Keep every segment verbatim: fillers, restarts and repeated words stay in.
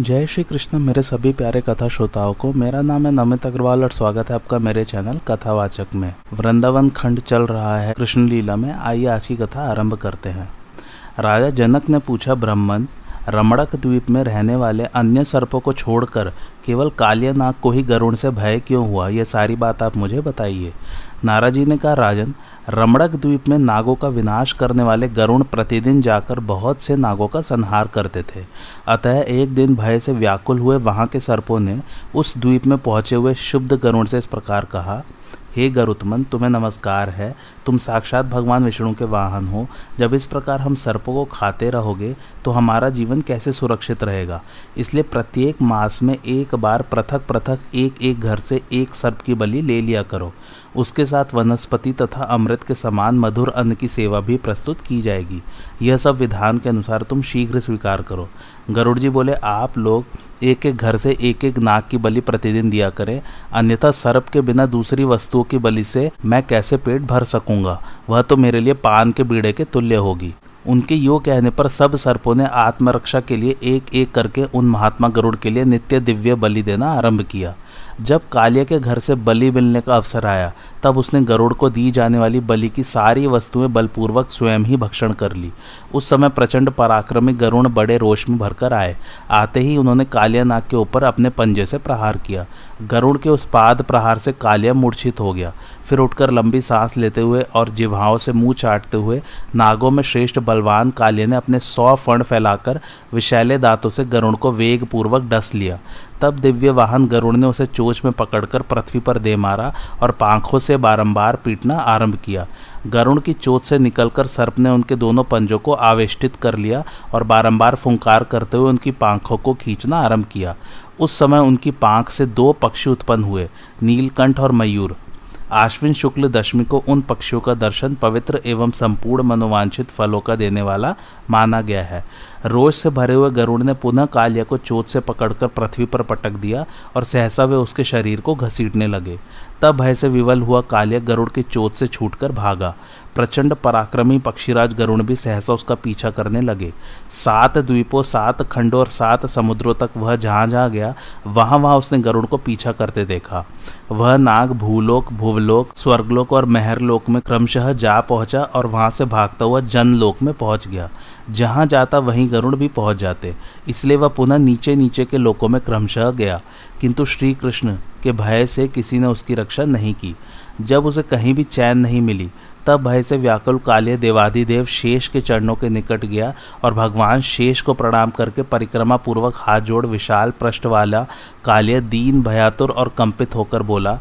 जय श्री कृष्ण मेरे सभी प्यारे कथा श्रोताओं को। मेरा नाम है नमित अग्रवाल और स्वागत है आपका मेरे चैनल कथावाचक में। वृंदावन खंड चल रहा है कृष्ण लीला में। आइए आज की कथा आरंभ करते हैं। राजा जनक ने पूछा, ब्राह्मण रमड़क द्वीप में रहने वाले अन्य सर्पों को छोड़कर केवल कालिया नाग को ही गरुड़ से भय क्यों हुआ, यह सारी बात आप मुझे बताइए। नारद जी ने कहा, राजन रमड़क द्वीप में नागों का विनाश करने वाले गरुड़ प्रतिदिन जाकर बहुत से नागों का संहार करते थे। अतः एक दिन भय से व्याकुल हुए वहाँ के सर्पों ने उस द्वीप में पहुँचे हुए शुद्ध गरुड़ से इस प्रकार कहा, हे गरुत्मन तुम्हें नमस्कार है, तुम साक्षात भगवान विष्णु के वाहन हो। जब इस प्रकार हम सर्पों को खाते रहोगे तो हमारा जीवन कैसे सुरक्षित रहेगा। इसलिए प्रत्येक मास में एक बार पृथक पृथक एक एक घर से एक सर्प की बलि ले लिया करो। उसके साथ वनस्पति तथा अमृत के समान मधुर अन्न की सेवा भी प्रस्तुत की जाएगी। यह सब विधान के अनुसार तुम शीघ्र स्वीकार करो। गरुड़ जी बोले, आप लोग एक एक घर से एक एक नाग की बलि प्रतिदिन दिया करें, अन्यथा सर्प के बिना दूसरी वस्तुओं की बलि से मैं कैसे पेट भर सकूंगा। वह तो मेरे लिए पान के बीड़े के तुल्य होगी। उनके यो कहने पर सब सर्पों ने आत्मरक्षा के लिए एक एक करके उन महात्मा गरुड़ के लिए नित्य दिव्य बलि देना आरंभ किया। जब कालिया के घर से बलि मिलने का अवसर आया तब उसने गरुड़ को दी जाने वाली बलि की सारी वस्तुएं बलपूर्वक स्वयं ही भक्षण कर ली। उस समय प्रचंड पराक्रमी गरुड़ बड़े रोष में भरकर आए। आते ही उन्होंने कालिया नाग के ऊपर अपने पंजे से प्रहार किया। गरुड़ के उस पाद प्रहार से कालिया मूर्छित हो गया। फिर उठकर लंबी सांस लेते हुए और जिह्वाओं से मुँह चाटते हुए नागों में श्रेष्ठ बलवान कालिया ने अपने सौ फण फैलाकर विषैले दांतों से गरुड़ को वेग पूर्वक डस लिया। तब दिव्य वाहन गरुड़ ने उसे चोंच में पकड़कर पृथ्वी पर दे मारा और पांखों से बारंबार पीटना आरंभ किया। गरुड़ की चोंच से निकलकर सर्प ने उनके दोनों पंजों को आवेष्टित कर लिया और बारंबार फुंकार करते हुए उनकी पांखों को खींचना आरंभ किया। उस समय उनकी पांख से दो पक्षी उत्पन्न हुए, नीलकंठ और मयूर। आश्विन शुक्ल दशमी को उन पक्षियों का दर्शन पवित्र एवं संपूर्ण मनोवांछित फलों का देने वाला माना गया है। रोष से भरे हुए गरुड़ ने पुनः कालिया को चोट से पकड़कर पृथ्वी पर पटक दिया और सहसा वे उसके शरीर को घसीटने लगे। तब भय से विवल हुआ कालिया गरुड़ की चोट से छूटकर भागा। प्रचंड पराक्रमी पक्षीराज गरुड़ भी सहसा उसका पीछा करने लगे। सात द्वीपों, सात खंडों और सात समुद्रों तक वह जहाँ जहाँ गया वहाँ वहाँ उसने गरुड़ को पीछा करते देखा। वह नाग भूलोक, भुवलोक, स्वर्गलोक और महरलोक में क्रमशः जा पहुँचा और वहाँ से भागता हुआ जनलोक में पहुँच गया। जहाँ जाता वहीं गरुड़ भी पहुँच जाते, इसलिए वह पुनः नीचे नीचे के लोकों में क्रमशः गया। किंतु श्री कृष्ण के भय से किसी ने उसकी रक्षा नहीं की। जब उसे कहीं भी चैन नहीं मिली तब भय से व्याकुल कालिया देवाधिदेव शेष के चरणों के निकट गया और भगवान शेष को प्रणाम करके परिक्रमा पूर्वक हाथ जोड़ विशाल पृष्ठ वाला कालिया दीन, भयातुर और कंपित होकर बोला,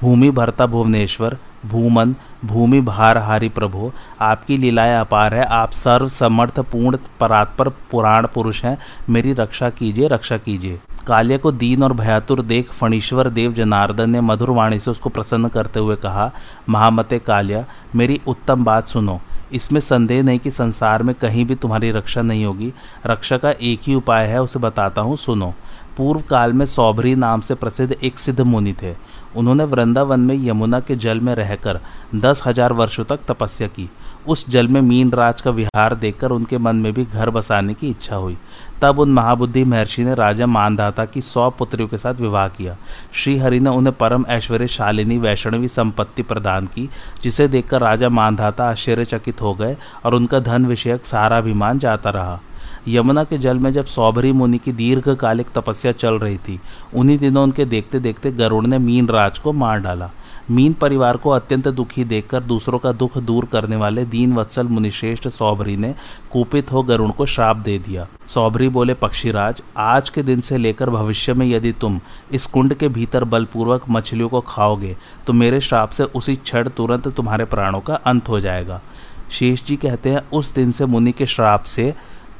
भूमि भरता भुवनेश्वर, भूमन भूमि भारहारी प्रभो, आपकी लीलाएं अपार है, आप सर्व समर्थ पूर्ण परात्पर पुराण पुरुष हैं, मेरी रक्षा कीजिए, रक्षा कीजिए। कालिया को दीन और भयातुर देख फणीश्वर देव जनार्दन ने मधुर वाणी से उसको प्रसन्न करते हुए कहा, महामते कालिया मेरी उत्तम बात सुनो, इसमें संदेह नहीं कि संसार में कहीं भी तुम्हारी रक्षा नहीं होगी। रक्षा का एक ही उपाय है, उसे बताता हूँ, सुनो। पूर्व काल में सौभरी नाम से प्रसिद्ध एक सिद्ध मुनि थे। उन्होंने वृंदावन में यमुना के जल में रहकर दस हजार वर्षों तक तपस्या की। उस जल में मीनराज का विहार देखकर उनके मन में भी घर बसाने की इच्छा हुई। तब उन महाबुद्धि महर्षि ने राजा मानधाता की सौ पुत्रियों के साथ विवाह किया। श्री हरि ने उन्हें परम ऐश्वर्यशालिनी वैष्णवी संपत्ति प्रदान की, जिसे देखकर राजा मानधाता आश्चर्यचकित हो गए और उनका धन विषयक सारा अभिमान जाता रहा। यमुना के जल में जब सौभरी मुनि की दीर्घकालिक तपस्या चल रही थी, उन्हीं दिनों उनके देखते देखते गरुड़ ने मीनराज को मार डाला। मीन परिवार को अत्यंत दुखी देखकर दूसरों का दुख दूर करने वाले दीन वत्सल मुनिश्रेष्ठ सौभरी ने कुपित हो गरुड़ को श्राप दे दिया। सौभरी बोले, पक्षीराज आज के दिन से लेकर भविष्य में यदि तुम इस कुंड के भीतर बलपूर्वक मछलियों को खाओगे तो मेरे श्राप से उसी क्षण तुरंत तुम्हारे प्राणों का अंत हो जाएगा। शेष जी कहते हैं, उस दिन से मुनि के श्राप से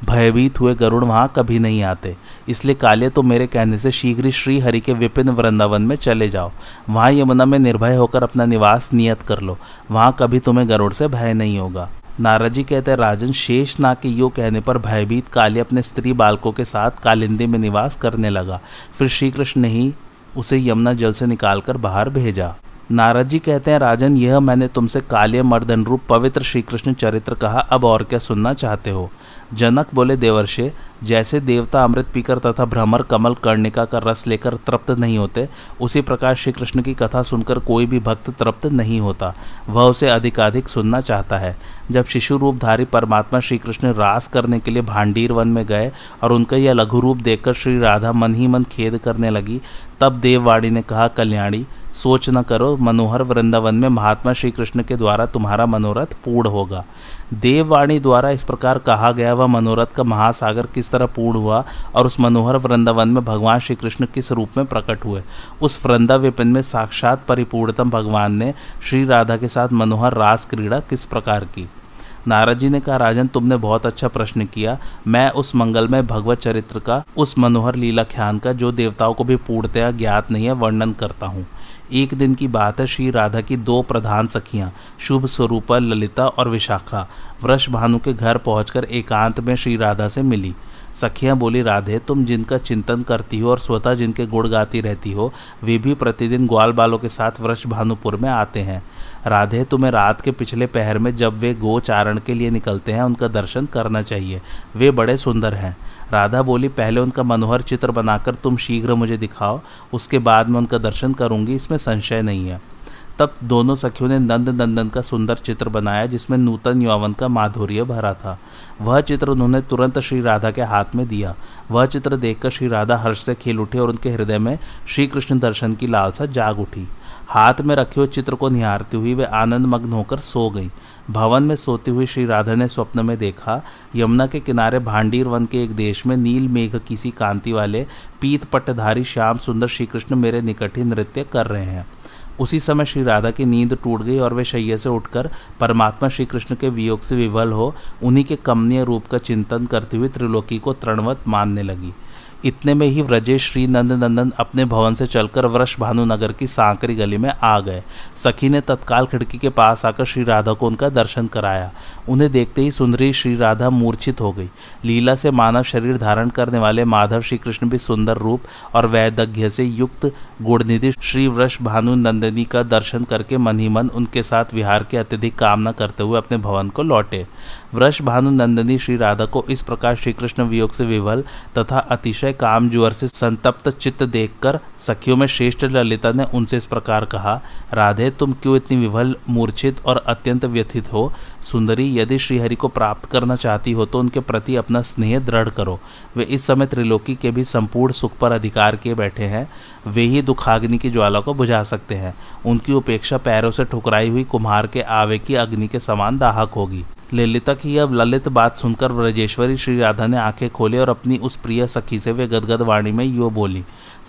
भयभीत हुए गरुड़ वहाँ कभी नहीं आते। इसलिए कालिया तो मेरे कहने से शीघ्र ही श्री हरि के विपिन वृंदावन में चले जाओ। वहाँ यमुना में निर्भय होकर अपना निवास नियत कर लो, वहाँ कभी तुम्हें गरुड़ से भय नहीं होगा। नारद जी कहते हैं, राजन शेष नाग के यो कहने पर भयभीत कालिया अपने स्त्री बालकों के साथ कालिंदी में निवास करने लगा। फिर श्री कृष्ण ने ही उसे यमुना जल से निकालकर बाहर भेजा। नारद जी कहते हैं, राजन यह मैंने तुमसे कालिया मर्दन रूप पवित्र श्री कृष्ण चरित्र कहा, अब और क्या सुनना चाहते हो। जनक बोले, देवर्षे जैसे देवता अमृत पीकर तथा भ्रमर कमल कर्णिका का रस लेकर तृप्त नहीं होते, उसी प्रकार श्री कृष्ण की कथा सुनकर कोई भी भक्त तृप्त नहीं होता, वह उसे अधिकाधिक सुनना चाहता है। जब शिशु रूपधारी परमात्मा श्री कृष्ण रास करने के लिए भांडीरवन में गए और उनका यह लघु रूप देखकर श्री राधा मन ही मन खेद करने लगी, तब देववाणी ने कहा, कल्याणी सोच न करो, मनोहर वृंदावन में महात्मा श्री कृष्ण के द्वारा तुम्हारा मनोरथ पूर्ण होगा। देववाणी द्वारा इस प्रकार कहा गया वह मनोरथ का महासागर किस तरह पूर्ण हुआ और उस मनोहर वृंदावन में भगवान श्री कृष्ण किस रूप में प्रकट हुए। उस वृंदा विपिन में साक्षात परिपूर्णतम भगवान ने श्री राधा के साथ मनोहर रास क्रीड़ा किस प्रकार की। नारद जी ने कहा, राजन तुमने बहुत अच्छा प्रश्न किया। मैं उस मंगलमय भगवत चरित्र का, उस मनोहर लीला ख्यान का, जो देवताओं को भी पूर्णतया ज्ञात नहीं है, वर्णन करता हूँ। एक दिन की बात है, श्री राधा की दो प्रधान सखियाँ शुभ स्वरूपा ललिता और विशाखा वृषभानु के घर पहुँचकर एकांत में श्री राधा से मिली। सखियाँ बोली, राधे तुम जिनका चिंतन करती हो और स्वतः जिनके गुण गाती रहती हो, वे भी प्रतिदिन ग्वाल बालों के साथ वृषभानुपुर में आते हैं। राधे तुम्हें रात के पिछले पहर में जब वे गोचारण के लिए निकलते हैं उनका दर्शन करना चाहिए, वे बड़े सुंदर हैं। राधा बोली, पहले उनका मनोहर चित्र बनाकर तुम शीघ्र मुझे दिखाओ, उसके बाद मैं उनका दर्शन करूँगी, इसमें संशय नहीं है। तब दोनों सखियों ने नंद नंदन का सुंदर चित्र बनाया जिसमें नूतन यौवन का माधुर्य भरा था। वह चित्र उन्होंने तुरंत श्री राधा के हाथ में दिया। वह चित्र देखकर श्री राधा हर्ष से खिल उठी और उनके हृदय में श्री कृष्ण दर्शन की लालसा जाग उठी। हाथ में रखे हुए चित्र को निहारती हुई वे आनंद मग्न होकर सो गई। भवन में सोती हुई श्री राधा ने स्वप्न में देखा, यमुना के किनारे भांडीरवन के एक देश में नील मेघ की सी कांति वाले पीत पट्टधारी श्याम सुंदर श्री कृष्ण मेरे निकट ही नृत्य कर रहे हैं। उसी समय श्री राधा की नींद टूट गई और वे शय्या से उठकर परमात्मा श्री कृष्ण के वियोग से विवल हो उन्हीं के कमनीय रूप का चिंतन करते हुए त्रिलोकी को तृणवत मानने लगी। इतने में ही व्रजेश श्री नंदनंदन अपने भवन से चलकर वृषभानु नगर की सांकरी गली में आ गए। सखी ने तत्काल खिड़की के पास आकर श्री राधा को उनका दर्शन कराया। उन्हें देखते ही सुंदरी श्री राधा मूर्छित हो गई। लीला से मानव शरीर धारण करने वाले माधव श्री कृष्ण भी सुंदर रूप और वैदग्ध्य से युक्त गुणनिधि श्री वृषभानु नंदिनी का दर्शन करके मन ही मन उनके साथ विहार की अत्यधिक कामना करते हुए अपने भवन को लौटे। वृषभानु नंदिनी श्री राधा को इस प्रकार श्री कृष्ण वियोग से विवल तथा अतिशय कामजुअर से संतप्त चित्त देखकर सखियों में श्रेष्ठ ललिता ने उनसे इस प्रकार कहा, राधे तुम क्यों इतनी विवल मूर्छित और अत्यंत व्यथित हो। सुंदरी यदि श्रीहरि को प्राप्त करना चाहती हो तो उनके प्रति अपना स्नेह दृढ़ करो। वे इस समय त्रिलोकी के भी संपूर्ण सुख पर अधिकार किए बैठे हैं, वे ही दुखाग्नि की ज्वाला को बुझा सकते हैं। उनकी उपेक्षा पैरों से ठुकराई हुई कुम्हार के आवे की अग्नि के समान दाहक होगी। ललिता की यह ललित बात सुनकर व्रजेश्वरी श्री राधा ने आंखें खोली और अपनी उस प्रिय सखी से वे गदगद वाणी में यो बोली,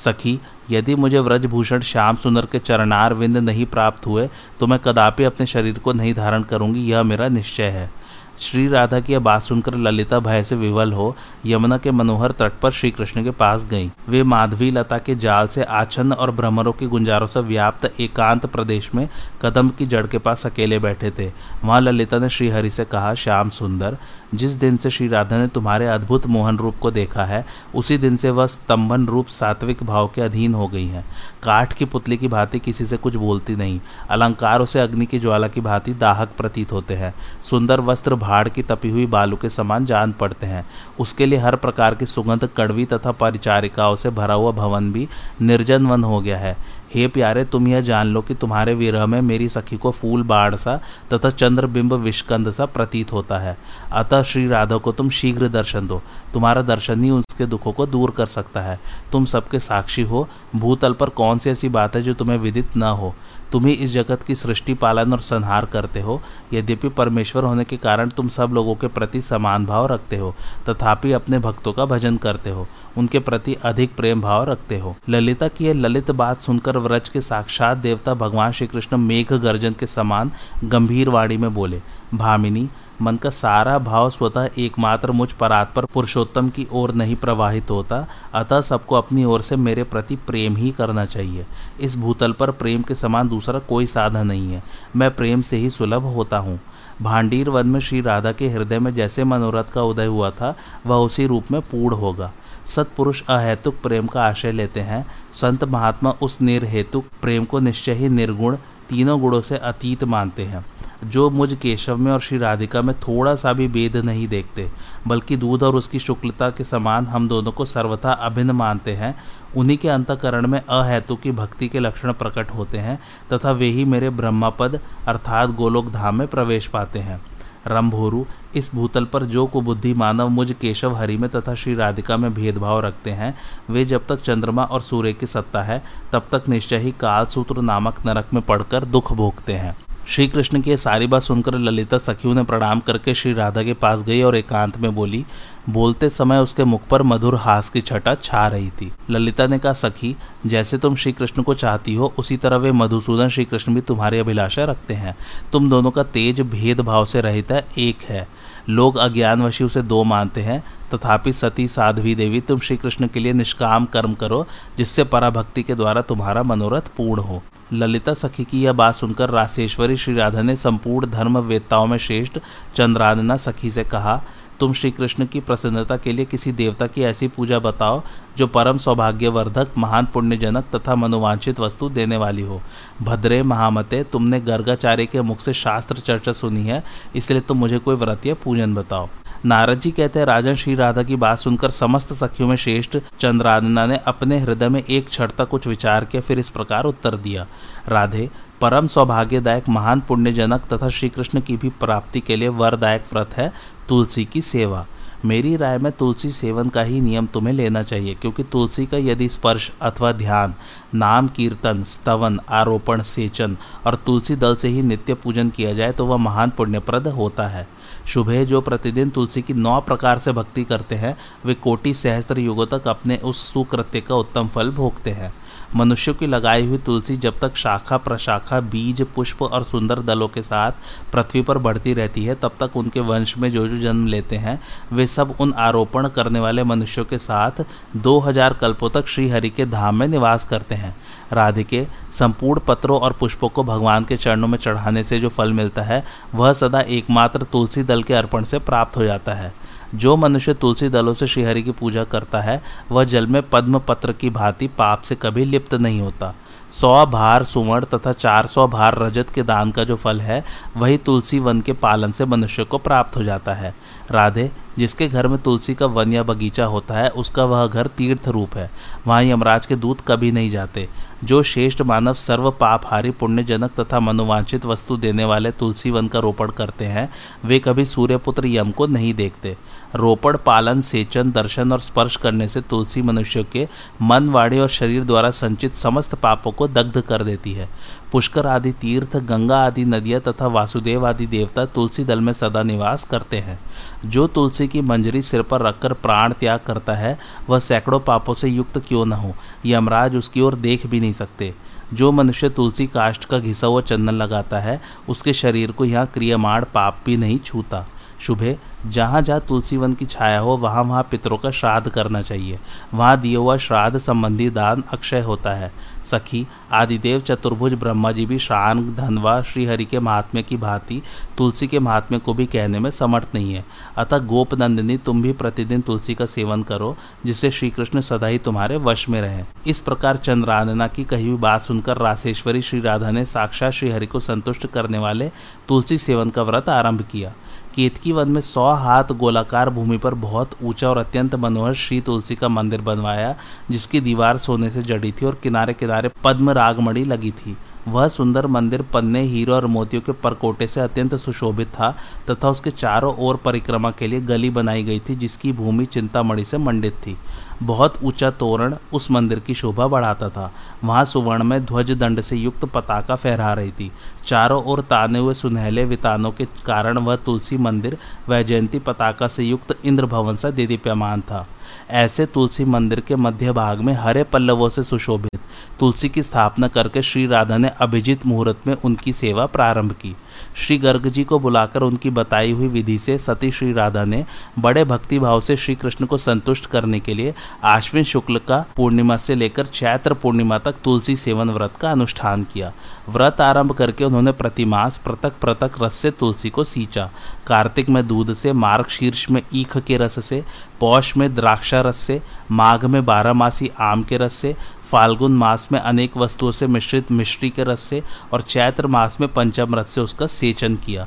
सखी यदि मुझे व्रजभूषण श्याम सुंदर के चरणार विंद नहीं प्राप्त हुए तो मैं कदापि अपने शरीर को नहीं धारण करूंगी, यह मेरा निश्चय है। श्री राधा की यह बात सुनकर ललिता भय से विवल हो यमुना के मनोहर तट पर श्री कृष्ण के पास गईं। वे माधवी लता के जाल से आच्छन्न और भ्रमरों के गुंजारों से व्याप्त एकांत प्रदेश में कदम की जड़ के पास अकेले बैठे थे। वहाँ ललिता ने श्रीहरि से कहा, श्याम सुंदर जिस दिन से श्री राधा ने तुम्हारे अद्भुत मोहन रूप को देखा है उसी दिन से वह स्तंभन रूप सात्विक भाव के अधीन हो गई है। काठ की पुतली की भांति किसी से कुछ बोलती नहीं, अलंकार उसे अग्नि की ज्वाला की भांति दाहक प्रतीत होते हैं। सुंदर वस्त्र भाड़ की तपी हुई बालू के समान जान पड़ते हैं। उसके लिए हर प्रकार की सुगंध कड़वी तथा परिचारिकाओं से भरा हुआ भवन भी निर्जन वन हो गया है। हे प्यारे तुम यह जान लो कि तुम्हारे विरह में मेरी सखी को फूल बाढ़ सा तथा चंद्रबिंब विष्कंद सा प्रतीत होता है। अतः श्री राधा को तुम शीघ्र दर्शन दो, तुम्हारा दर्शन ही उसके दुखों को दूर कर सकता है। तुम सबके साक्षी हो, भूतल पर कौन सी ऐसी बात है जो तुम्हें विदित न हो। तुम ही इस जगत की सृष्टि पालन और संहार करते हो। यद्यपि परमेश्वर होने के कारण तुम सब लोगों के प्रति समान भाव रखते हो, तथापि अपने भक्तों का भजन करते हो, उनके प्रति अधिक प्रेम भाव रखते हो। ललिता की यह ललित बात सुनकर व्रज के साक्षात देवता भगवान श्री कृष्ण मेघ गर्जन के समान गंभीर वाणी में बोले, भामिनी मन का सारा भाव स्वतः एकमात्र मुझ परात्पर पुरुषोत्तम की ओर नहीं प्रवाहित होता, अतः सबको अपनी ओर से मेरे प्रति प्रेम ही करना चाहिए। इस भूतल पर प्रेम के समान दूसरा कोई साधन नहीं है। मैं प्रेम से ही सुलभ होता हूँ। भांडीर वन में श्री राधा के हृदय में जैसे मनोरथ का उदय हुआ था वह उसी रूप में पूर्ण होगा। सत्पुरुष अहेतुक प्रेम का आश्रय लेते हैं, संत महात्मा उस निर्हेतुक प्रेम को निश्चय ही निर्गुण तीनों गुणों से अतीत मानते हैं, जो मुझ केशव में और श्री राधिका में थोड़ा सा भी भेद नहीं देखते, बल्कि दूध और उसकी शुक्लता के समान हम दोनों को सर्वथा अभिन्न मानते हैं। उन्हीं के अंतःकरण में अहेतु की भक्ति के लक्षण प्रकट होते हैं तथा वे ही मेरे ब्रह्मापद अर्थात गोलोक धाम में प्रवेश पाते हैं। रंभोरु, इस भूतल पर जो कुबुद्धि मानव मुझ केशव हरि में तथा श्री राधिका में भेदभाव रखते हैं, वे जब तक चंद्रमा और सूर्य की सत्ता है तब तक निश्चय ही कालसूत्र नामक नरक में पड़कर दुख भोगते हैं। श्री कृष्ण की सारी बात सुनकर ललिता सखियों ने प्रणाम करके श्री राधा के पास गई और एकांत में बोली। बोलते समय उसके मुख पर मधुर हास की छटा छा रही थी। ललिता ने कहा, सखी, जैसे तुम श्री कृष्ण को चाहती हो उसी तरह वे मधुसूदन श्री कृष्ण भी तुम्हारी अभिलाषा रखते हैं। तुम दोनों का तेज भेदभाव से रहित है, एक है। लोग अज्ञानवशी उसे दो मानते हैं, तथापि सती साध्वी देवी तुम श्री कृष्ण के लिए निष्काम कर्म करो, जिससे पराभक्ति के द्वारा तुम्हारा मनोरथ पूर्ण हो। ललिता सखी की यह बात सुनकर रासेश्वरी श्री राधा ने संपूर्ण धर्म वेत्ताओं में श्रेष्ठ चंद्रानना सखी से कहा, तुम श्री कृष्ण की प्रसन्नता के लिए किसी देवता की ऐसी पूजा बताओ जो परम सौभाग्यवर्धक, महान पुण्यजनक तथा मनोवांछित वस्तु देने वाली हो। भद्रे महामते, तुमने गर्गाचार्य के मुख से शास्त्र चर्चा सुनी है, इसलिए तुम मुझे कोई व्रत या पूजन बताओ। नारद जी कहते हैं, राजन, श्री राधा की बात सुनकर समस्त सखियों में श्रेष्ठ चंद्रानना ने अपने हृदय में एक क्षण तक कुछ विचार किया, फिर इस प्रकार उत्तर दिया। राधे, परम सौभाग्यदायक, महान पुण्यजनक तथा श्री कृष्ण की भी प्राप्ति के लिए वरदायक व्रत है तुलसी की सेवा। मेरी राय में तुलसी सेवन का ही नियम तुम्हें लेना चाहिए, क्योंकि तुलसी का यदि स्पर्श अथवा ध्यान, नाम कीर्तन, स्तवन, आरोपण, सेचन और तुलसी दल से ही नित्य पूजन किया जाए तो वह महान पुण्यप्रद होता है। शुभे जो प्रतिदिन तुलसी की नौ प्रकार से भक्ति करते हैं, वे कोटि सहस्त्र युगों तक अपने उस सुकृत्य का उत्तम फल भोगते हैं। मनुष्यों की लगाई हुई तुलसी जब तक शाखा प्रशाखा, बीज, पुष्प और सुंदर दलों के साथ पृथ्वी पर बढ़ती रहती है, तब तक उनके वंश में जो जो जन्म लेते हैं वे सब उन आरोपण करने वाले मनुष्यों के साथ दो हज़ार कल्पों तक श्री हरि के धाम में निवास करते हैं। राधिके, संपूर्ण पत्रों और पुष्पों को भगवान के चरणों में चढ़ाने से जो फल मिलता है वह सदा एकमात्र तुलसी दल के अर्पण से प्राप्त हो जाता है। जो मनुष्य तुलसी दलों से श्रीहरि की पूजा करता है वह जल में पद्म पत्र की भांति पाप से कभी लिप्त नहीं होता। सौ भार सुवर्ण तथा चार सौ भार रजत के दान का जो फल है वही तुलसी वन के पालन से मनुष्य को प्राप्त हो जाता है। राधे, जिसके घर में तुलसी का वन या बगीचा होता है उसका वह घर तीर्थ रूप है, वहाँ यमराज के दूत कभी नहीं जाते। जो श्रेष्ठ मानव सर्व पापहारी, पुण्यजनक तथा मनोवांछित वस्तु देने वाले तुलसी वन का रोपण करते हैं वे कभी सूर्यपुत्र यम को नहीं देखते। रोपण, पालन, सेचन, दर्शन और स्पर्श करने से तुलसी मनुष्य के मन, वाणी और शरीर द्वारा संचित समस्त पापों को दग्ध कर देती है। पुष्कर आदि तीर्थ, गंगा आदि नदियाँ तथा वासुदेव आदि देवता तुलसी दल में सदा निवास करते हैं। जो तुलसी की मंजरी सिर पर रखकर प्राण त्याग करता है वह सैकड़ों पापों से युक्त क्यों न हो, यमराज उसकी ओर देख भी नहीं सकते। जो मनुष्य तुलसी काष्ठ का घिसा हुआ चंदन लगाता है उसके शरीर को यहाँ क्रियमाण पाप भी नहीं छूता। शुभे, जहाँ जहाँ तुलसी वन की छाया हो वहाँ वहाँ पितरों का श्राद्ध करना चाहिए, वहाँ दिया हुआ श्राद्ध संबंधी दान अक्षय होता है। सखी, आदिदेव चतुर्भुज ब्रह्मा जी भी शान धनवा श्रीहरि के महात्म्य की भांति तुलसी के महात्म्य को भी कहने में समर्थ नहीं है। अतः गोप नंदिनी, तुम भी प्रतिदिन तुलसी का सेवन करो, जिससे श्री कृष्ण सदा ही तुम्हारे वश में रहें। इस प्रकार चंद्रानना की कही हुई बात सुनकर रासेश्वरी श्री राधा ने साक्षात श्रीहरि को संतुष्ट करने वाले तुलसी सेवन का व्रत आरंभ किया। केतकी वन में सौ हाथ गोलाकार भूमि पर बहुत ऊंचा और अत्यंत मनोहर श्री तुलसी का मंदिर बनवाया, जिसकी दीवार सोने से जड़ी थी और किनारे किनारे पद्म रागमणि लगी थी। वह सुंदर मंदिर पन्ने, हीरो और मोतियों के परकोटे से अत्यंत सुशोभित था तथा उसके चारों ओर परिक्रमा के लिए गली बनाई गई थी, जिसकी भूमि चिंतामणि से मंडित थी। बहुत ऊंचा तोरण उस मंदिर की शोभा बढ़ाता था। वहाँ सुवर्ण में ध्वज दंड से युक्त पताका फहरा रही थी। चारों ओर ताने हुए सुनहले वितानों के कारण वह तुलसी मंदिर वैजयंती पताका से युक्त इंद्र भवन सा देदीप्यमान था। ऐसे तुलसी मंदिर के मध्य भाग में हरे पल्लवों से सुशोभित तुलसी की स्थापना करके श्री राधा ने अभिजीत मुहूर्त में उनकी सेवा प्रारंभ की। श्री गर्ग जी को बुलाकर उनकी बताई हुई विधि से सती श्री राधा ने बड़े भक्तिभाव से श्री कृष्ण को संतुष्ट करने के लिए आश्विन शुक्ल का पूर्णिमा से लेकर चैत्र पूर्णिमा तक तुलसी सेवन व्रत का अनुष्ठान किया। व्रत आरंभ करके उन्होंने प्रतिमास प्रतक प्रतक रस से तुलसी को सींचा। कार्तिक में दूध से, मार्ग शीर्ष में ईख के रस से, पौष में द्राक्षा रस से, माघ में बारहमासी आम के रस से, फाल्गुन मास में अनेक वस्तुओं से मिश्रित मिश्री के रस से और चैत्र मास में पंचम रस से उसका सेचन किया।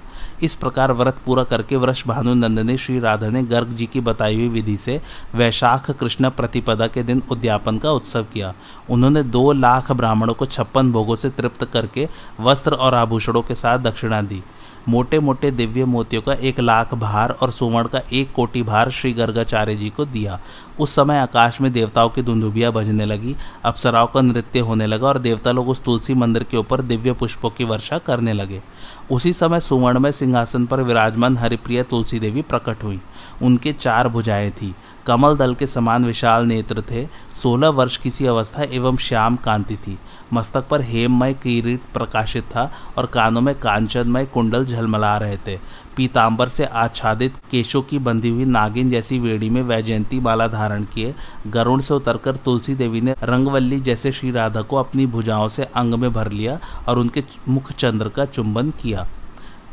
इस प्रकार व्रत पूरा करके वृषभानुनंदनी श्री राधा ने गर्ग जी की बताई हुई विधि से वैशाख कृष्ण प्रतिपदा के दिन उद्यापन का उत्सव किया। उन्होंने दो लाख ब्राह्मणों को छप्पन भोगों से तृप्त करके वस्त्र और आभूषणों के साथ दक्षिणा दी। मोटे मोटे दिव्य मोतियों का एक लाख भार और सुवर्ण का एक कोटि भार श्री गर्गाचार्य जी को दिया। उस समय आकाश में देवताओं की धुंधुबियाँ बजने लगी, अप्सराओं का नृत्य होने लगा और देवता लोग उस तुलसी मंदिर के ऊपर दिव्य पुष्पों की वर्षा करने लगे। उसी समय सुवर्ण में सिंहासन पर विराजमान हरिप्रिय तुलसी देवी प्रकट हुई। उनके चार भुजाएं थीं, कमल दल के समान विशाल नेत्र थे, सोलह वर्ष की सी अवस्था एवं श्याम कांति थी। मस्तक पर हेममय किरीट प्रकाशित था और कानों में कांचनमय कुंडल झलमला रहे थे। पीतांबर से आच्छादित केशों की बंधी हुई नागिन जैसी वेड़ी में वैजयंती माला धारण किए गरुड़ से उतरकर तुलसी देवी ने रंगवल्ली जैसे श्री राधा को अपनी भुजाओं से अंग में भर लिया और उनके मुख चंद्र का चुंबन किया।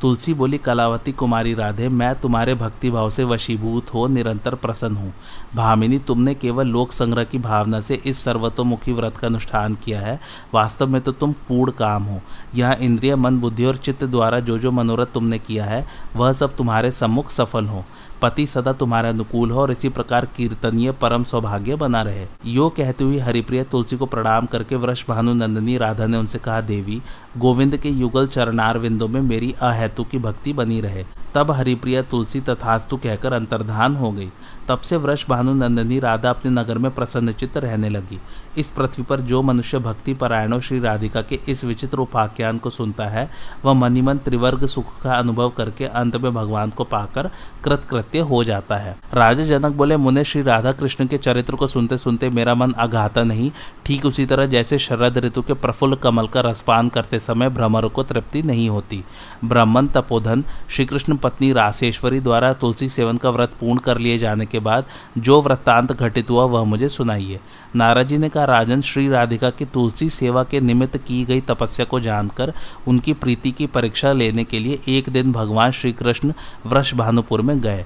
तुलसी बोली, कलावती कुमारी राधे, मैं तुम्हारे भक्तिभाव से वशीभूत हो निरंतर प्रसन्न हूँ। भामिनी, तुमने केवल लोक संग्रह की भावना से इस सर्वतोमुखी व्रत का अनुष्ठान किया है, वास्तव में तो तुम पूर्ण काम हो। यह इंद्रिय, मन, बुद्धि और चित्त द्वारा जो जो मनोरथ तुमने किया है वह सब तुम्हारे सम्मुख सफल हो। पति सदा तुम्हारे अनुकूल हो और इसी प्रकार कीर्तनीय परम सौभाग्य बना रहे। यो कहते हुए हरिप्रिय तुलसी को प्रणाम करके वृषभानुनंदिनी राधा ने उनसे कहा, देवी, गोविंद के युगल चरणारविंदों में मेरी अहै तु की भक्ति बनी रहे। तब हरिप्रिया तुलसी तथास्तु कहकर अंतर्धान हो गई। तब से वृषभानुनंदिनी राधा अपने नगर में प्रसन्नचित्त रहने लगी। इस पृथ्वी पर जो मनुष्य भक्ति परायणों श्री राधिका के इस विचित्र उपाख्यान को सुनता है वह मनीमन त्रिवर्ग सुख का अनुभव करके अंत में भगवान को पाकर कृतकृत्य हो जाता है। राजा जनक बोले, मुने, श्री राधा कृष्ण के चरित्र को सुनते सुनते मेरा मन अघाता नहीं, ठीक उसी तरह जैसे शरद ऋतु के प्रफुल्ल कमल का रसपान करते समय भ्रमर को तृप्ति नहीं होती। ब्राह्मण तपोधन श्री कृष्ण पत्नी रासेश्वरी द्वारा तुलसी सेवन का व्रत पूर्ण कर लिए जाने के बाद जो वृत्तांत घटित हुआ वह मुझे सुनाइए। नारद जी ने कहा, राजन, श्री राधिका की तुलसी सेवा के निमित्त की गई तपस्या को जानकर उनकी प्रीति की परीक्षा लेने के लिए एक दिन भगवान श्री कृष्ण वृषभानुपुर में गए।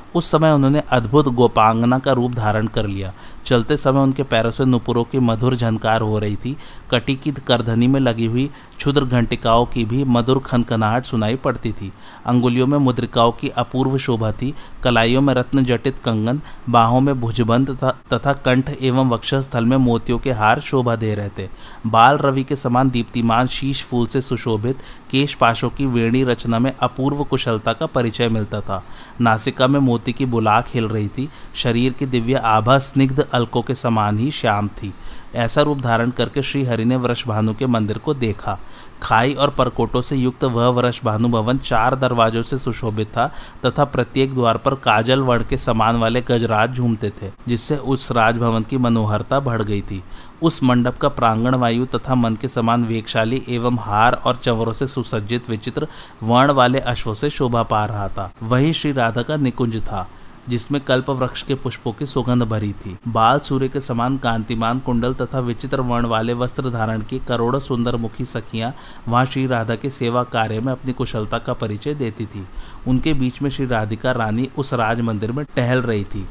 उस समय उन्होंने अद्भुत गोपांगना का रूप धारण कर लिया। चलते समय उनके पैरों से नुपुरों की मधुर झनकार हो रही थी। कटी की करधनी में लगी हुई क्षुद्र घंटिकाओं की भी मधुर खनखनाहट सुनाई पड़ती थी। अंगुलियों में मुद्रिकाओं की अपूर्व शोभा थी। कलाइयों में रत्न जटित कंगन, बाहों में भुजबंद तथा कंठ एवं वक्षस्थल में मोतियों के हार शोभा दे रहे थे। बाल रवि के समान दीप्तिमान शीश फूल से सुशोभित केश पाशों की वेणी रचना में अपूर्व कुशलता का परिचय मिलता था। नासिका में मोती की बुलाक हिल रही थी। शरीर की दिव्य आभा स्निग्ध अलकों के समान ही श्याम थी। ऐसा रूप धारण करके श्री हरि ने वृषभानु के मंदिर को देखा। खाई और परकोटों से युक्त वह वृषभानु भवन चार दरवाजों से सुशोभित था तथा प्रत्येक द्वार पर काजल वड़ के समान वाले गजराज झूमते थे, जिससे उस राजभवन की मनोहरता बढ़ गई थी। उस मंडप का प्रांगण वायु तथा मन के समान वेगशाली एवं हार और चंवरों से सुसज्जित विचित्र वर्ण वाले अश्वों से शोभा पा रहा था। वही श्री राधा का निकुंज था, जिसमें कल्प वृक्ष के पुष्पों की सुगंध भरी थी। बाल सूर्य के समान कांतिमान कुंडल तथा विचित्र वर्ण वाले वस्त्र धारण की करोड़ों सुंदर मुखी सखियां वहां श्री राधा के सेवा कार्य में अपनी कुशलता का परिचय देती थी। उनके बीच में श्री राधिका रानी उस राज मंदिर में टहल रही थी।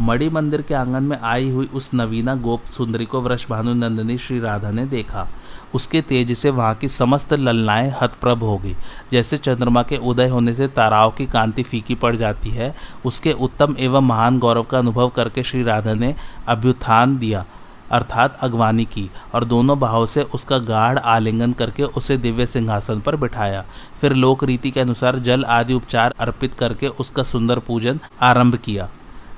मणि मंदिर के आंगन में आई हुई उस नवीना गोप सुंदरी को वृषभानुनंदिनी श्री राधा ने देखा। उसके तेज से वहाँ की समस्त ललनाएं हतप्रभ हो गई। जैसे चंद्रमा के उदय होने से ताराओं की कांति फीकी पड़ जाती है, उसके उत्तम एवं महान गौरव का अनुभव करके श्री राधा ने अभ्युत्थान दिया, अर्थात अगवानी की, और दोनों बाहों से उसका गाढ़ आलिंगन करके उसे दिव्य सिंहासन पर बिठाया। फिर लोक रीति के अनुसार जल आदि उपचार अर्पित करके उसका सुंदर पूजन आरंभ किया।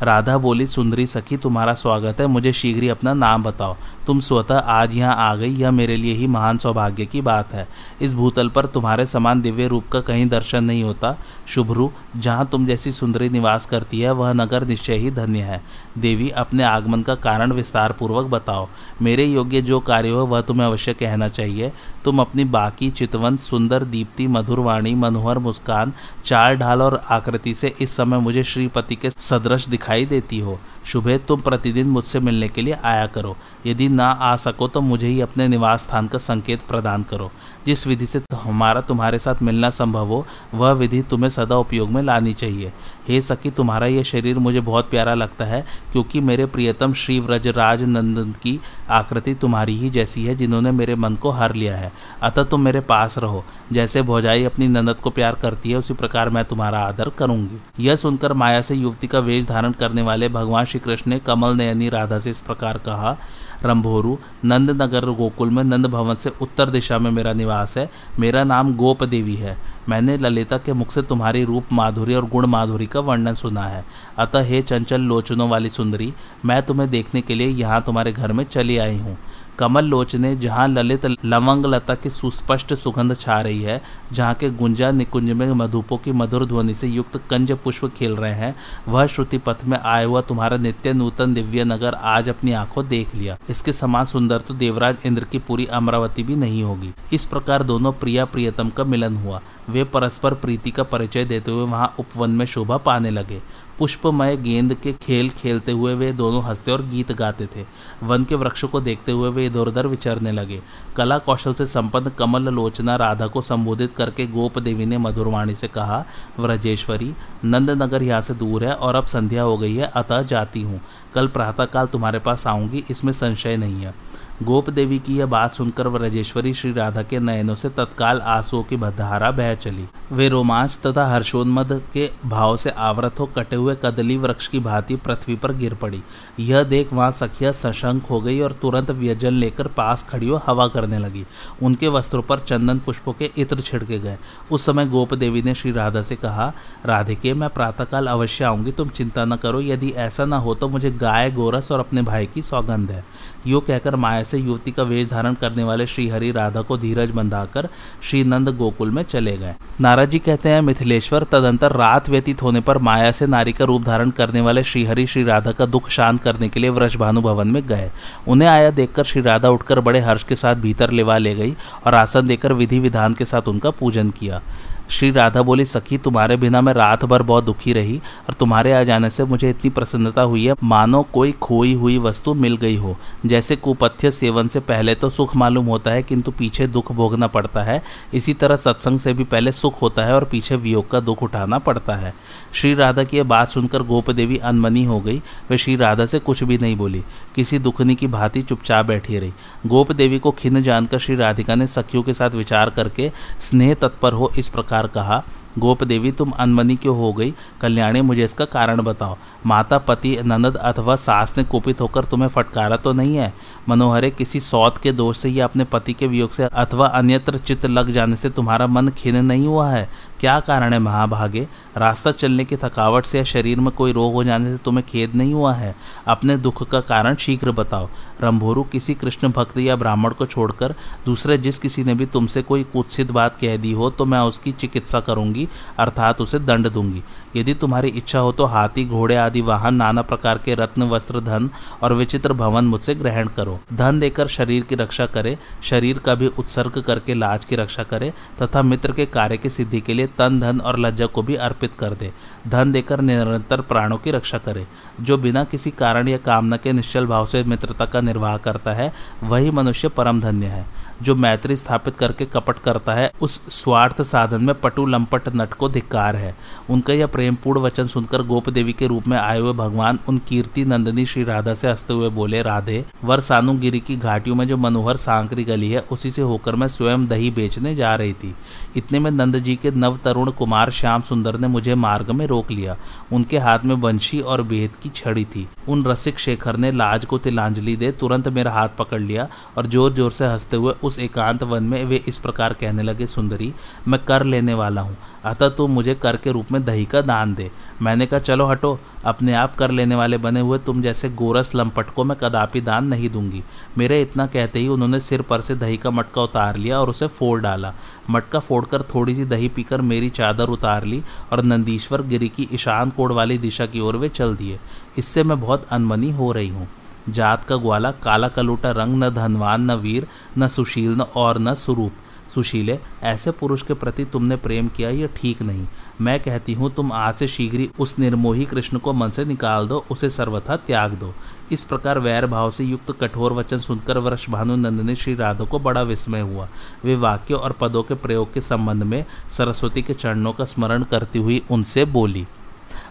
राधा बोली, सुंदरी सखी, तुम्हारा स्वागत है, मुझे शीघ्र ही अपना नाम बताओ। तुम स्वतः आज यहाँ आ गई, यह मेरे लिए ही महान सौभाग्य की बात है। इस भूतल पर तुम्हारे समान दिव्य रूप का कहीं दर्शन नहीं होता। शुभ्रू, जहाँ तुम जैसी सुंदरी निवास करती है वह नगर निश्चय ही धन्य है। देवी, अपने आगमन का कारण विस्तार पूर्वक बताओ। मेरे योग्य जो कार्य हो वह तुम्हें अवश्य कहना चाहिए। तुम अपनी बाकी, चितवन, सुंदर दीप्ति, मधुर वाणी, मनोहर मुस्कान, चाल ढाल और आकृति से इस समय मुझे श्रीपति के सदृश दिखाई देती हो। शुभे, तुम प्रतिदिन मुझसे मिलने के लिए आया करो। यदि ना आ सको तो मुझे ही अपने निवास स्थान का संकेत प्रदान करो। जिस विधि से हमारा तुम्हारे साथ मिलना संभव हो वह विधि तुम्हें सदा उपयोग में लानी चाहिए। हे सखी, तुम्हारा यह शरीर मुझे बहुत प्यारा लगता है, क्योंकि मेरे प्रियतम श्री व्रजराज नंदन की आकृति तुम्हारी ही जैसी है, जिन्होंने मेरे मन को हर लिया है। अतः तुम मेरे पास रहो। जैसे भौजाई अपनी ननद को प्यार करती है, उसी प्रकार मैं तुम्हारा आदर करूंगी। यह सुनकर माया से युवती का वेश धारण करने वाले भगवान श्री कृष्ण ने कमल नयनी राधा से इस प्रकार कहा, रंभोरू, नंद नगर गोकुल में नंद भवन से उत्तर दिशा में मेरा निवास है। मेरा नाम गोप देवी है। मैंने ललिता के मुख से तुम्हारी रूप माधुरी और गुण माधुरी का वर्णन सुना है। अतः हे चंचल लोचनों वाली सुंदरी, मैं तुम्हें देखने के लिए यहाँ तुम्हारे घर में चली आई हूँ। कमल लोचने, जहाँ ललित लवंग लता की सुस्पष्ट सुगंध छा रही है, जहाँ के गुंजा निकुंज में मधुपों की मधुर ध्वनि से युक्त कंज पुष्प खिल रहे हैं, वह श्रुति पथ में आया हुआ तुम्हारा नित्य नूतन दिव्य नगर आज अपनी आंखों देख लिया। इसके समान सुंदर तो देवराज इंद्र की पूरी अमरावती भी नहीं होगी। इस प्रकार दोनों प्रिया प्रियतम का मिलन हुआ। वे परस्पर प्रीति का परिचय देते हुए वहाँ उपवन में शोभा पाने लगे। पुष्पमय गेंद के खेल खेलते हुए वे दोनों हंसते और गीत गाते थे। वन के वृक्षों को देखते हुए वे इधर उधर विचरने लगे। कला कौशल से संपन्न कमल लोचना राधा को संबोधित करके गोप देवी ने मधुरवाणी से कहा, व्रजेश्वरी, नंदनगर यहाँ से दूर है और अब संध्या हो गई है, अतः जाती हूँ। कल प्रातःकाल तुम्हारे पास आऊँगी, इसमें संशय नहीं है। गोप देवी की यह बात सुनकर व्रजेश्वरी श्री राधा के नयनों से तत्काल आंसुओं की धारा बह चली। वे रोमांच तथा हर्षोन्मद के भाव से आवृत हो कटे हुए कदली वृक्ष की भांति पृथ्वी पर गिर पड़ी। यह देख वहां सखिया सशंक हो गई और तुरंत व्यजन लेकर पास खड़ी हो हवा करने लगी। उनके वस्त्रों पर चंदन पुष्पों के इत्र छिड़के गए। उस समय गोप देवी ने श्री राधा से कहा, राधिके, मैं प्रातःकाल अवश्य आऊँगी, तुम चिंता न करो। यदि ऐसा न हो तो मुझे गाय, गोरस और अपने भाई की सौगंध है। यो कहकर माया से युवती का वेश धारण करने वाले श्री हरि राधा को धीरज बंधाकर श्री नंद गोकुल में चले गए। नारद जी कहते हैं, मिथिलेश्वर, तदंतर रात व्यतीत होने पर माया से नारी का रूप धारण करने वाले श्री हरि श्री राधा का दुख शांत करने के लिए वृषभानु भवन में गए। उन्हें आया देखकर श्री राधा उठकर बड़े हर्ष के साथ भीतर लेवा ले गई और आसन देकर विधि विधान के साथ उनका पूजन किया। श्री राधा बोली, सखी, तुम्हारे बिना मैं रात भर बहुत दुखी रही और तुम्हारे आ जाने से मुझे इतनी प्रसन्नता हुई है, मानो कोई खोई हुई वस्तु मिल गई हो। जैसे कुपथ्य सेवन से पहले तो सुख मालूम होता है, किंतु पीछे दुख भोगना पड़ता है, इसी तरह सत्संग से भी पहले सुख होता है और पीछे वियोग का दुख उठाना पड़ता है। श्री राधा की यह बात सुनकर गोप देवी अनमनी हो गई। वे श्री राधा से कुछ भी नहीं बोली, किसी दुखनी की भांति चुपचाप बैठी रही। गोप देवी को खिन्न जानकर श्री राधिका ने सखियों के साथ विचार करके स्नेह तत्पर हो इस प्रकार कहा, गोप देवी, तुम अनमनी क्यों हो गई? कल्याणी, मुझे इसका कारण बताओ। माता, पति, ननद अथवा सास ने कुपित होकर तुम्हें फटकारा तो नहीं है? मनोहरे, किसी सौत के दोष से या अपने पति के वियोग से अथवा अन्यत्र चित्त लग जाने से तुम्हारा मन खिन्न नहीं हुआ है? क्या कारण है महाभागे? रास्ता चलने की थकावट से या शरीर में कोई रोग हो जाने से तुम्हें खेद नहीं हुआ है? अपने दुख का कारण शीघ्र बताओ। रंभोरू, किसी कृष्ण भक्त या ब्राह्मण को छोड़कर दूसरे जिस किसी ने भी तुमसे कोई कुत्सित बात कह दी हो तो मैं उसकी चिकित्सा करूंगी, अर्थात उसे दंड दूंगी। यदि तुम्हारी इच्छा हो तो हाथी, घोड़े आदि वाहन, नाना प्रकार के रत्न, वस्त्र, धन और विचित्र भवन मुझसे ग्रहण करो। धन देकर शरीर की रक्षा करे, शरीर का भी उत्सर्ग करके लाज की रक्षा करे तथा मित्र के कार्य की सिद्धि के लिए तन, धन और लज्जा को भी अर्पित कर दे। धन देकर निरंतर प्राणों की रक्षा करे। जो बिना किसी कारण या कामना के निश्चल भाव से मित्रता का निर्वाह करता है वही मनुष्य परम धन्य है। जो मैत्री स्थापित करके कपट करता है उस स्वार्थ साधन में पटु लंपट नट को धिक्कार है। उनका यह प्रेमपूर्ण वचन सुनकर गोप देवी के रूप में आए हुए भगवान उन कीर्ति नंदिनी श्री राधा से हंसते हुए बोले, राधे, वरसानु गिरी की घाटियों में जो मनोहर सांकरी गली है उसी से होकर मैं स्वयं दही बेचने जा रही थी। इतने में नंद जी के नव तरुण कुमार श्याम सुंदर ने मुझे मार्ग में रोक लिया। उनके हाथ में वंशी और बेहद की छड़ी थी। उन रसिक शेखर ने लाज को तिलांजलि दे तुरंत मेरा हाथ पकड़ लिया और जोर जोर से हंसते हुए उस एकांत वन में वे इस प्रकार कहने लगे, सुंदरी, मैं कर लेने वाला हूँ, अतः तुम मुझे कर के रूप में दही का दान दे। मैंने कहा, चलो हटो, अपने आप कर लेने वाले बने हुए तुम जैसे गोरस लंपट को मैं कदापि दान नहीं दूंगी। मेरे इतना कहते ही उन्होंने सिर पर से दही का मटका उतार लिया और उसे फोड़ डाला। मटका फोड़कर थोड़ी सी दही पीकर मेरी चादर उतार ली और नंदीश्वर गिरी की ईशान कोण वाली दिशा की ओर वे चल दिए। इससे मैं बहुत अनमनी हो रही हूँ। जात का ग्वाला, काला कलूटा रंग, न धनवान, न वीर, न सुशील, न और न स्वरूप। सुशीले, ऐसे पुरुष के प्रति तुमने प्रेम किया, यह ठीक नहीं। मैं कहती हूँ तुम आज से शीघ्र ही उस निर्मोही कृष्ण को मन से निकाल दो, उसे सर्वथा त्याग दो। इस प्रकार वैर भाव से युक्त कठोर वचन सुनकर वृषभानुनंदिनी श्री राधा को बड़ा विस्मय हुआ। वे वाक्यों और पदों के प्रयोग के संबंध में सरस्वती के चरणों का स्मरण करती हुई उनसे बोली।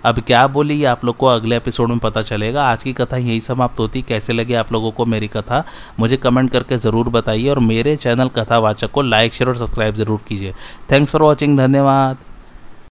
अब क्या बोली ये आप लोग को अगले एपिसोड में पता चलेगा। आज की कथा यही समाप्त होती। कैसे लगी आप लोगों को मेरी कथा मुझे कमेंट करके ज़रूर बताइए और मेरे चैनल कथावाचक को लाइक शेयर और सब्सक्राइब जरूर कीजिए। थैंक्स फॉर वॉचिंग, धन्यवाद।